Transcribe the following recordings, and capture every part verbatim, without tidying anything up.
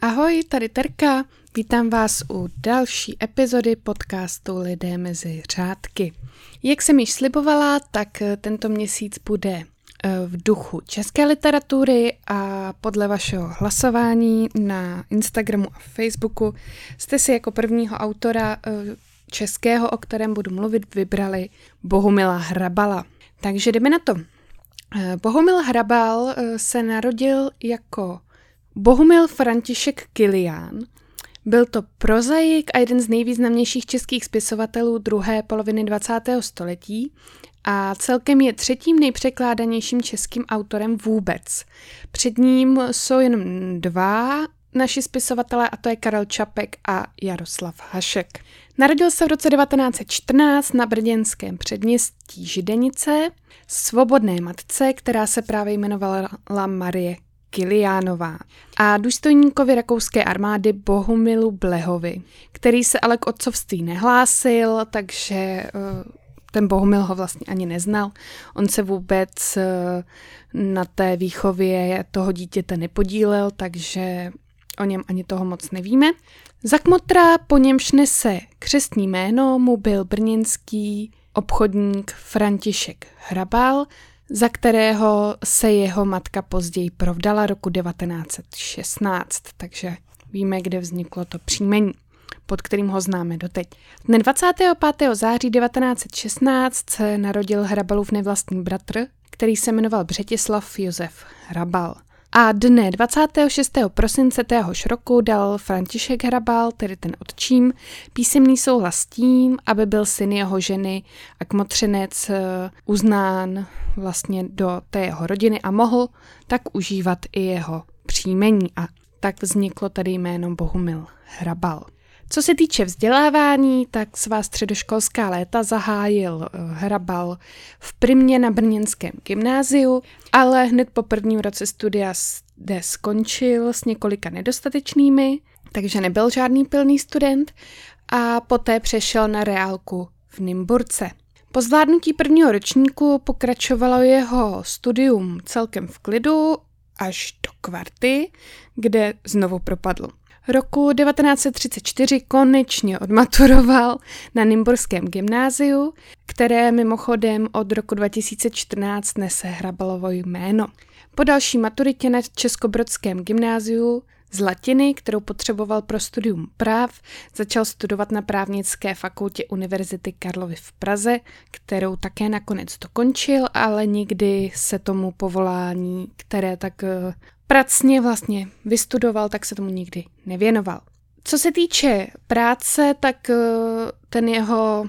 Ahoj, tady Terka, vítám vás u další epizody podcastu Lidé mezi řádky. Jak jsem již slibovala, tak tento měsíc bude v duchu české literatury a podle vašeho hlasování na Instagramu a Facebooku jste si jako prvního autora českého, o kterém budu mluvit, vybrali Bohumila Hrabala. Takže jdeme na to. Bohumil Hrabal se narodil jako Bohumil František Kilian. Byl to prozaik a jeden z nejvýznamnějších českých spisovatelů druhé poloviny dvacátého století a celkem je třetím nejpřekládanějším českým autorem vůbec. Před ním jsou jenom dva naši spisovatelé, a to je Karel Čapek a Jaroslav Hašek. Narodil se v roce devatenáct set čtrnáct na brněnském předměstí Židenice svobodné matce, která se právě jmenovala Marie Kiliánová, a důstojníkovi rakouské armády Bohumilu Blehovi, který se ale k otcovství nehlásil, takže ten Bohumil ho vlastně ani neznal. On se vůbec na té výchově toho dítěte nepodílel, takže o něm ani toho moc nevíme. Za kmotra, po němž nese křestní jméno, mu byl brněnský obchodník František Hrabal, za kterého se jeho matka později provdala roku devatenáct set šestnáct, takže víme, kde vzniklo to příjmení, pod kterým ho známe doteď. Dne dvacátého pátého září devatenáct set šestnáct se narodil Hrabalův nevlastní bratr, který se jmenoval Břetislav Josef Rabal. A dne dvacátého šestého prosince téhož roku dal František Hrabal, tedy ten otčím, písemný souhlas s tím, aby byl syn jeho ženy a kmotřenec uznán vlastně do té jeho rodiny a mohl tak užívat i jeho příjmení. A tak vzniklo tady jméno Bohumil Hrabal. Co se týče vzdělávání, tak svá středoškolská léta zahájil Hrabal v Primě na brněnském gymnáziu, ale hned po prvním roce studia zde skončil s několika nedostatečnými, takže nebyl žádný pilný student, a poté přešel na reálku v Nymburce. Po zvládnutí prvního ročníku pokračovalo jeho studium celkem v klidu až do kvarty, kde znovu propadl. Roku devatenáct set třicet čtyři konečně odmaturoval na Nymburském gymnáziu, které mimochodem od roku dva tisíce čtrnáct nese Hrabalovo jméno. Po další maturitě na Českobrodském gymnáziu z latiny, kterou potřeboval pro studium práv, začal studovat na právnické fakultě Univerzity Karlovy v Praze, kterou také nakonec dokončil, ale nikdy se tomu povolání, které tak pracně vlastně vystudoval, tak se tomu nikdy nevěnoval. Co se týče práce, tak ten jeho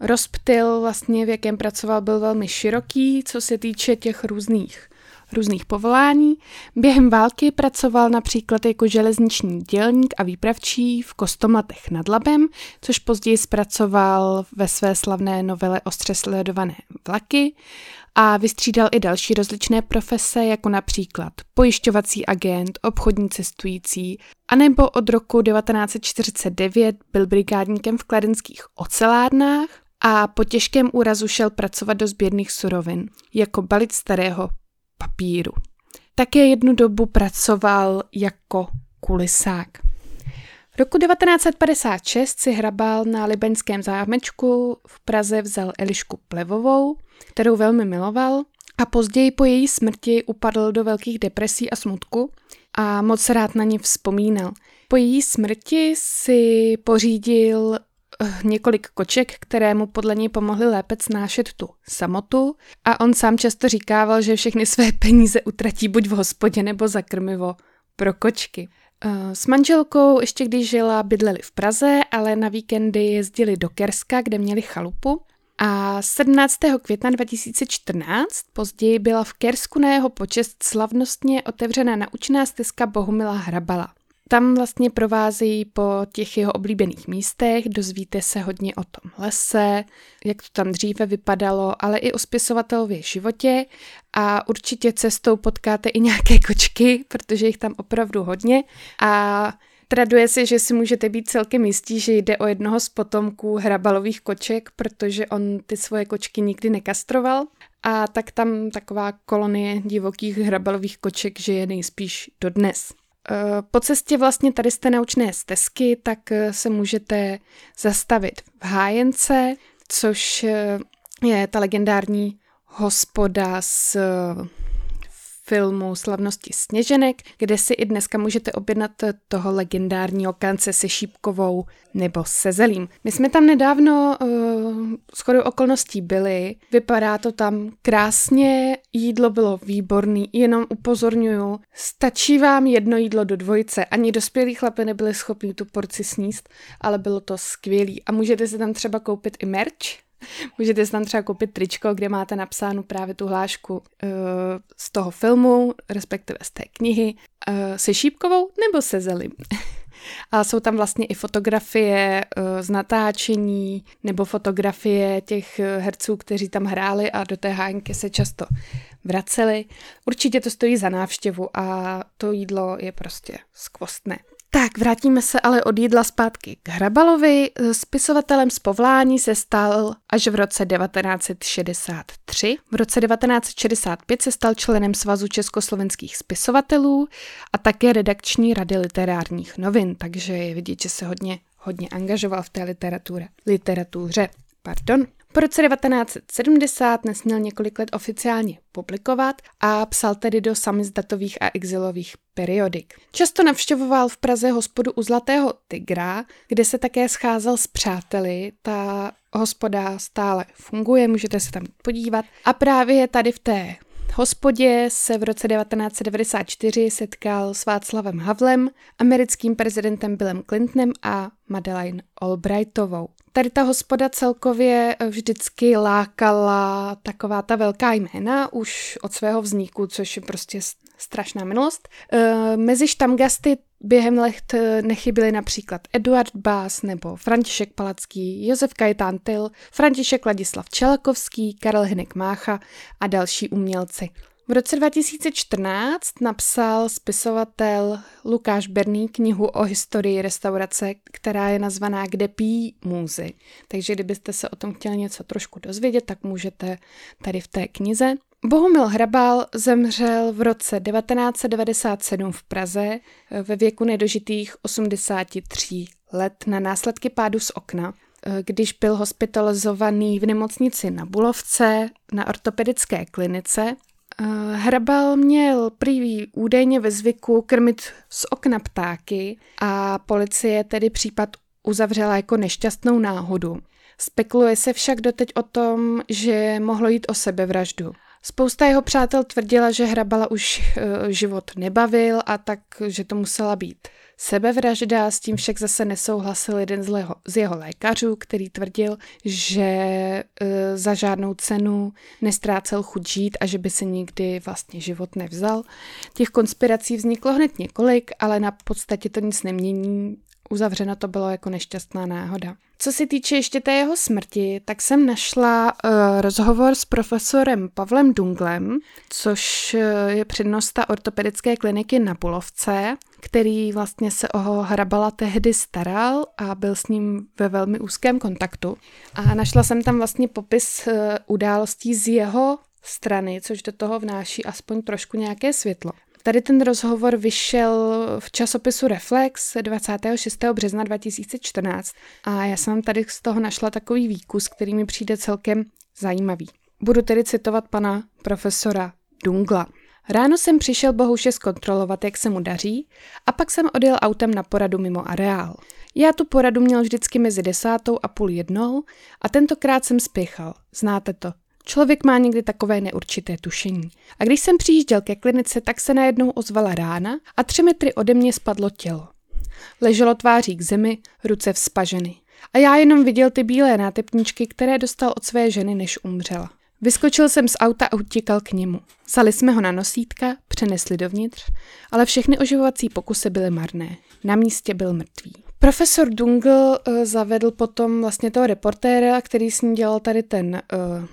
rozptyl, vlastně v jakém pracoval, byl velmi široký, co se týče těch různých různých povolání. Během války pracoval například jako železniční dělník a výpravčí v Kostomatech nad Labem, což později zpracoval ve své slavné novele Ostře sledované vlaky, a vystřídal i další rozličné profese, jako například pojišťovací agent, obchodní cestující, anebo od roku devatenáct set čtyřicet devět byl brigádníkem v kladenských ocelárnách a po těžkém úrazu šel pracovat do sběrných surovin jako balič starého papíru. Také jednu dobu pracoval jako kulisák. Roku devatenáct set padesát šest si Hrabal na Libeňském zámečku v Praze vzal Elišku Plevovou, kterou velmi miloval, a později po její smrti upadl do velkých depresí a smutku a moc rád na ně vzpomínal. Po její smrti si pořídil několik koček, které mu podle něj pomohly lépe snášet tu samotu, a on sám často říkával, že všechny své peníze utratí buď v hospodě nebo za krmivo pro kočky. S manželkou, ještě když žila, bydleli v Praze, ale na víkendy jezdili do Kerska, kde měli chalupu, a sedmnáctého května dva tisíce čtrnáct později byla v Kersku na jeho počest slavnostně otevřena naučná stezka Bohumila Hrabala. Tam vlastně provázejí po těch jeho oblíbených místech, dozvíte se hodně o tom lese, jak to tam dříve vypadalo, ale i o spisovatelově životě, a určitě cestou potkáte i nějaké kočky, protože jich tam opravdu hodně, a traduje se, že si můžete být celkem jistí, že jde o jednoho z potomků Hrabalových koček, protože on ty svoje kočky nikdy nekastroval, a tak tam taková kolonie divokých Hrabalových koček žije nejspíš dodnes. Po cestě vlastně tady z té naučné stezky, tak se můžete zastavit v Hájence, což je ta legendární hospoda s filmu Slavnosti sněženek, kde si i dneska můžete objednat toho legendárního kance se šípkovou nebo se zelím. My jsme tam nedávno uh, shodou okolností byli, vypadá to tam krásně, jídlo bylo výborný, jenom upozorňuju, stačí vám jedno jídlo do dvojice, ani dospělí chlapy nebyli schopni tu porci sníst, ale bylo to skvělý a můžete si tam třeba koupit i merch. Můžete si tam třeba koupit tričko, kde máte napsánu právě tu hlášku uh, z toho filmu, respektive z té knihy, uh, se šípkovou nebo se zelím. A jsou tam vlastně i fotografie uh, z natáčení nebo fotografie těch herců, kteří tam hráli a do té Hájnky se často vraceli. Určitě to stojí za návštěvu a to jídlo je prostě skvostné. Tak, vrátíme se ale od jídla zpátky k Hrabalovi. Spisovatelem z povolání se stal až v roce devatenáct set šedesát tři. V roce devatenáct set šedesát pět se stal členem Svazu československých spisovatelů a také redakční rady literárních novin, takže je vidět, že se hodně, hodně angažoval v té literatuře. literatuře. Pardon. Po roce devatenáct set sedmdesát nesměl několik let oficiálně publikovat a psal tedy do samizdatových a exilových periodik. Často navštěvoval v Praze hospodu u Zlatého tygra, kde se také scházel s přáteli. Ta hospoda stále funguje, můžete se tam podívat. A právě tady v té hospodě se v roce devatenáct set devadesát čtyři setkal s Václavem Havlem, americkým prezidentem Billem Clintonem a Madeleine Albrightovou. Tady ta hospoda celkově vždycky lákala taková ta velká jména už od svého vzniku, což je prostě strašná minulost. E, mezi štamgasty během let nechyběly například Eduard Bas nebo František Palacký, Josef Kajetán Til, František Ladislav Čelakovský, Karel Hynek Mácha a další umělci. V roce dva tisíce čtrnáct napsal spisovatel Lukáš Berný knihu o historii restaurace, která je nazvaná Kde pijí múzy. Takže kdybyste se o tom chtěli něco trošku dozvědět, tak můžete tady v té knize. Bohumil Hrabal zemřel v roce devatenáct set devadesát sedm v Praze ve věku nedožitých osmdesáti tří let na následky pádu z okna, když byl hospitalizovaný v nemocnici na Bulovce na ortopedické klinice. Hrabal měl prý údajně ve zvyku krmit z okna ptáky a policie tedy případ uzavřela jako nešťastnou náhodu. Spekuluje se však doteď o tom, že mohlo jít o sebevraždu. Spousta jeho přátel tvrdila, že Hrabala už život nebavil a tak, že to musela být sebevražda, s tím však zase nesouhlasil jeden z jeho, z jeho lékařů, který tvrdil, že e, za žádnou cenu nestrácel chuť žít a že by se nikdy vlastně život nevzal. Těch konspirací vzniklo hned několik, ale na podstatě to nic nemění. Uzavřeno to bylo jako nešťastná náhoda. Co se týče ještě té jeho smrti, tak jsem našla uh, rozhovor s profesorem Pavlem Dunglem, což uh, je přednosta ortopedické kliniky na Bulovce, který vlastně se o Hrabala tehdy staral a byl s ním ve velmi úzkém kontaktu. A našla jsem tam vlastně popis uh, událostí z jeho strany, což do toho vnáší aspoň trošku nějaké světlo. Tady ten rozhovor vyšel v časopisu Reflex dvacátého šestého března dva tisíce čtrnáct a já jsem tady z toho našla takový výkus, který mi přijde celkem zajímavý. Budu tedy citovat pana profesora Dungla. Ráno jsem přišel Bohuše zkontrolovat, jak se mu daří, a pak jsem odjel autem na poradu mimo areál. Já tu poradu měl vždycky mezi desátou a půl jednou a tentokrát jsem spěchal. Znáte to. Člověk má někdy takové neurčité tušení. A když jsem přijížděl ke klinice, tak se najednou ozvala rána a tři metry ode mě spadlo tělo. Leželo tváří k zemi, ruce vzpaženy. A já jenom viděl ty bílé nátepničky, které dostal od své ženy, než umřela. Vyskočil jsem z auta a utíkal k němu. Sali jsme ho na nosítka, přenesli dovnitř, ale všechny oživovací pokusy byly marné. Na místě byl mrtvý. Profesor Dungl uh, zavedl potom vlastně toho reportéra, který s ním dělal tady ten... Uh,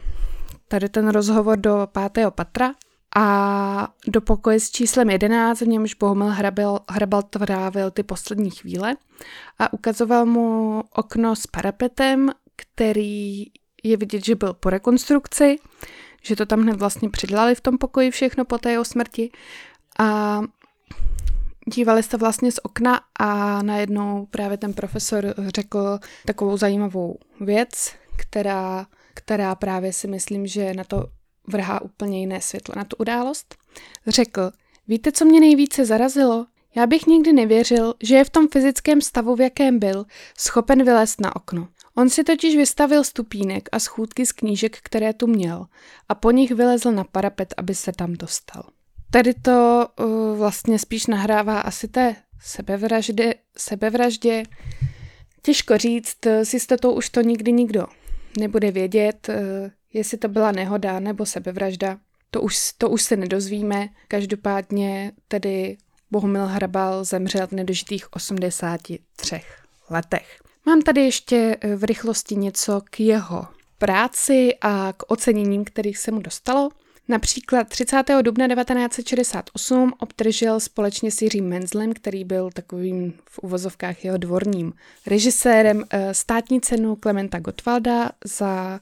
tady ten rozhovor do pátého patra a do pokoje s číslem jedenáct, v němž Bohumil Hrabal, Hrabal trávil ty poslední chvíle a ukazoval mu okno s parapetem, který je vidět, že byl po rekonstrukci, že to tam hned vlastně přidlali v tom pokoji všechno po té jeho smrti a Dívali se vlastně z okna a najednou právě ten profesor řekl takovou zajímavou věc, která, která právě si myslím, že na to vrhá úplně jiné světlo, na tu událost. Řekl, víte, co mě nejvíce zarazilo? Já bych nikdy nevěřil, že je v tom fyzickém stavu, v jakém byl, schopen vylézt na okno. On si totiž vystavil stupínek a schůdky z knížek, které tu měl, a po nich vylezl na parapet, aby se tam dostal. Tady to uh, vlastně spíš nahrává asi té sebevraždy, sebevraždě. Těžko říct, s jistotou už to nikdy nikdo nebude vědět, uh, jestli to byla nehoda nebo sebevražda. To už, to už se nedozvíme. Každopádně tedy Bohumil Hrabal zemřel v nedožitých osmdesáti třech letech. Mám tady ještě v rychlosti něco k jeho práci a k oceněním, kterých se mu dostalo. Například třicátého dubna devatenáct set šedesát osm obdržel společně s Jiřím Menzlem, který byl takovým v uvozovkách jeho dvorním režisérem, státní cenu Klementa Gottwalda za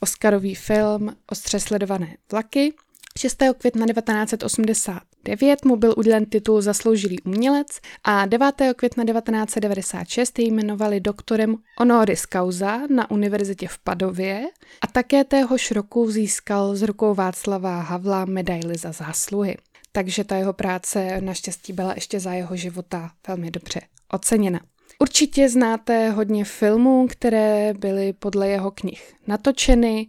oscarový film Ostře sledované vlaky. šestého května devatenáct set osmdesát devět mu byl udělen titul Zasloužilý umělec a devátého května devatenáct set devadesát šest jmenovali doktorem honoris causa na univerzitě v Padově a také téhož roku získal z rukou Václava Havla medaili za zásluhy. Takže ta jeho práce naštěstí byla ještě za jeho života velmi dobře oceněna. Určitě znáte hodně filmů, které byly podle jeho knih natočeny,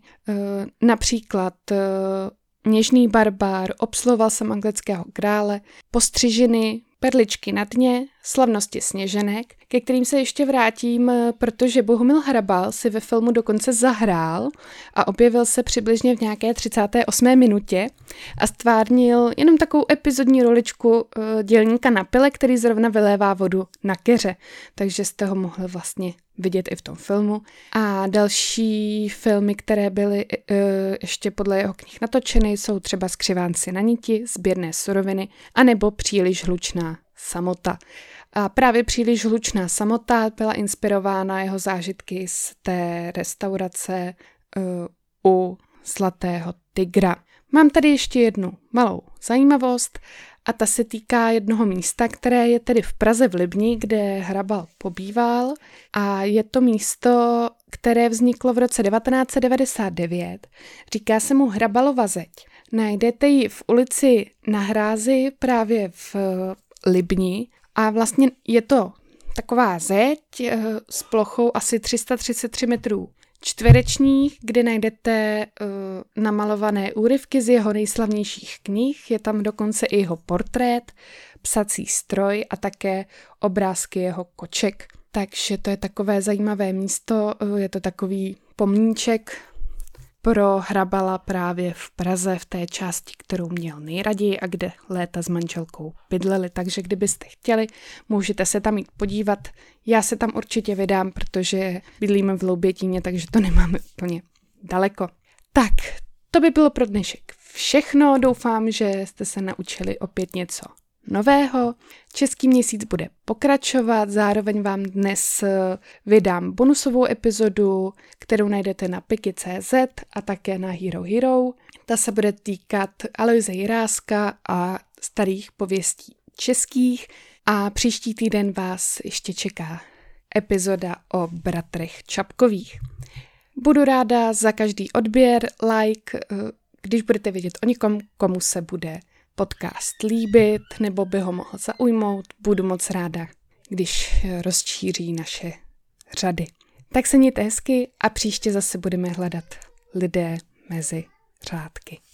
například Něžný barbár, Obsluhoval jsem anglického krále, Postřižiny, Perličky na dně, Slavnosti sněženek, ke kterým se ještě vrátím, protože Bohumil Hrabal si ve filmu dokonce zahrál a objevil se přibližně v nějaké třicáté osmé minutě a stvárnil jenom takovou epizodní roličku dělníka na pile, který zrovna vylévá vodu na keře, takže jste ho mohli vlastně vidět i v tom filmu. A další filmy, které byly ještě podle jeho knih natočeny, jsou třeba Skřivánci na niti, Sběrné suroviny, anebo Příliš hlučná samota. A právě Příliš hlučná samota byla inspirována jeho zážitky z té restaurace uh, u Zlatého tygra. Mám tady ještě jednu malou zajímavost a ta se týká jednoho místa, které je tedy v Praze v Libni, kde Hrabal pobýval a je to místo, které vzniklo v roce devatenáct set devadesát devět. Říká se mu Hrabalova zeď. Najdete ji v ulici Na Hrázi právě v Libni a vlastně je to taková zeď s plochou asi tři sta třicet tři metrů čtverečních, kde najdete uh, namalované úryvky z jeho nejslavnějších knih, je tam dokonce i jeho portrét, psací stroj a také obrázky jeho koček. Takže to je takové zajímavé místo, je to takový pomníček pro Hrabala právě v Praze, v té části, kterou měl nejraději a kde léta s manželkou bydleli. Takže kdybyste chtěli, můžete se tam jít podívat. Já se tam určitě vydám, protože bydlíme v Loubětíně, takže to nemáme úplně daleko. Tak, to by bylo pro dnešek všechno. Doufám, že jste se naučili opět něco nového. Český měsíc bude pokračovat, zároveň vám dnes vydám bonusovou epizodu, kterou najdete na piky tečka cé zet a také na Hero Hero. Ta se bude týkat Aloise Jiráska a starých pověstí českých a příští týden vás ještě čeká epizoda o bratrech Čapkových. Budu ráda za každý odběr, like, když budete vědět o někom, komu se bude podcast líbit nebo by ho mohl zaujmout, budu moc ráda, když rozšíří naše řady. Tak se mějte hezky a příště zase budeme hledat lidé mezi řádky.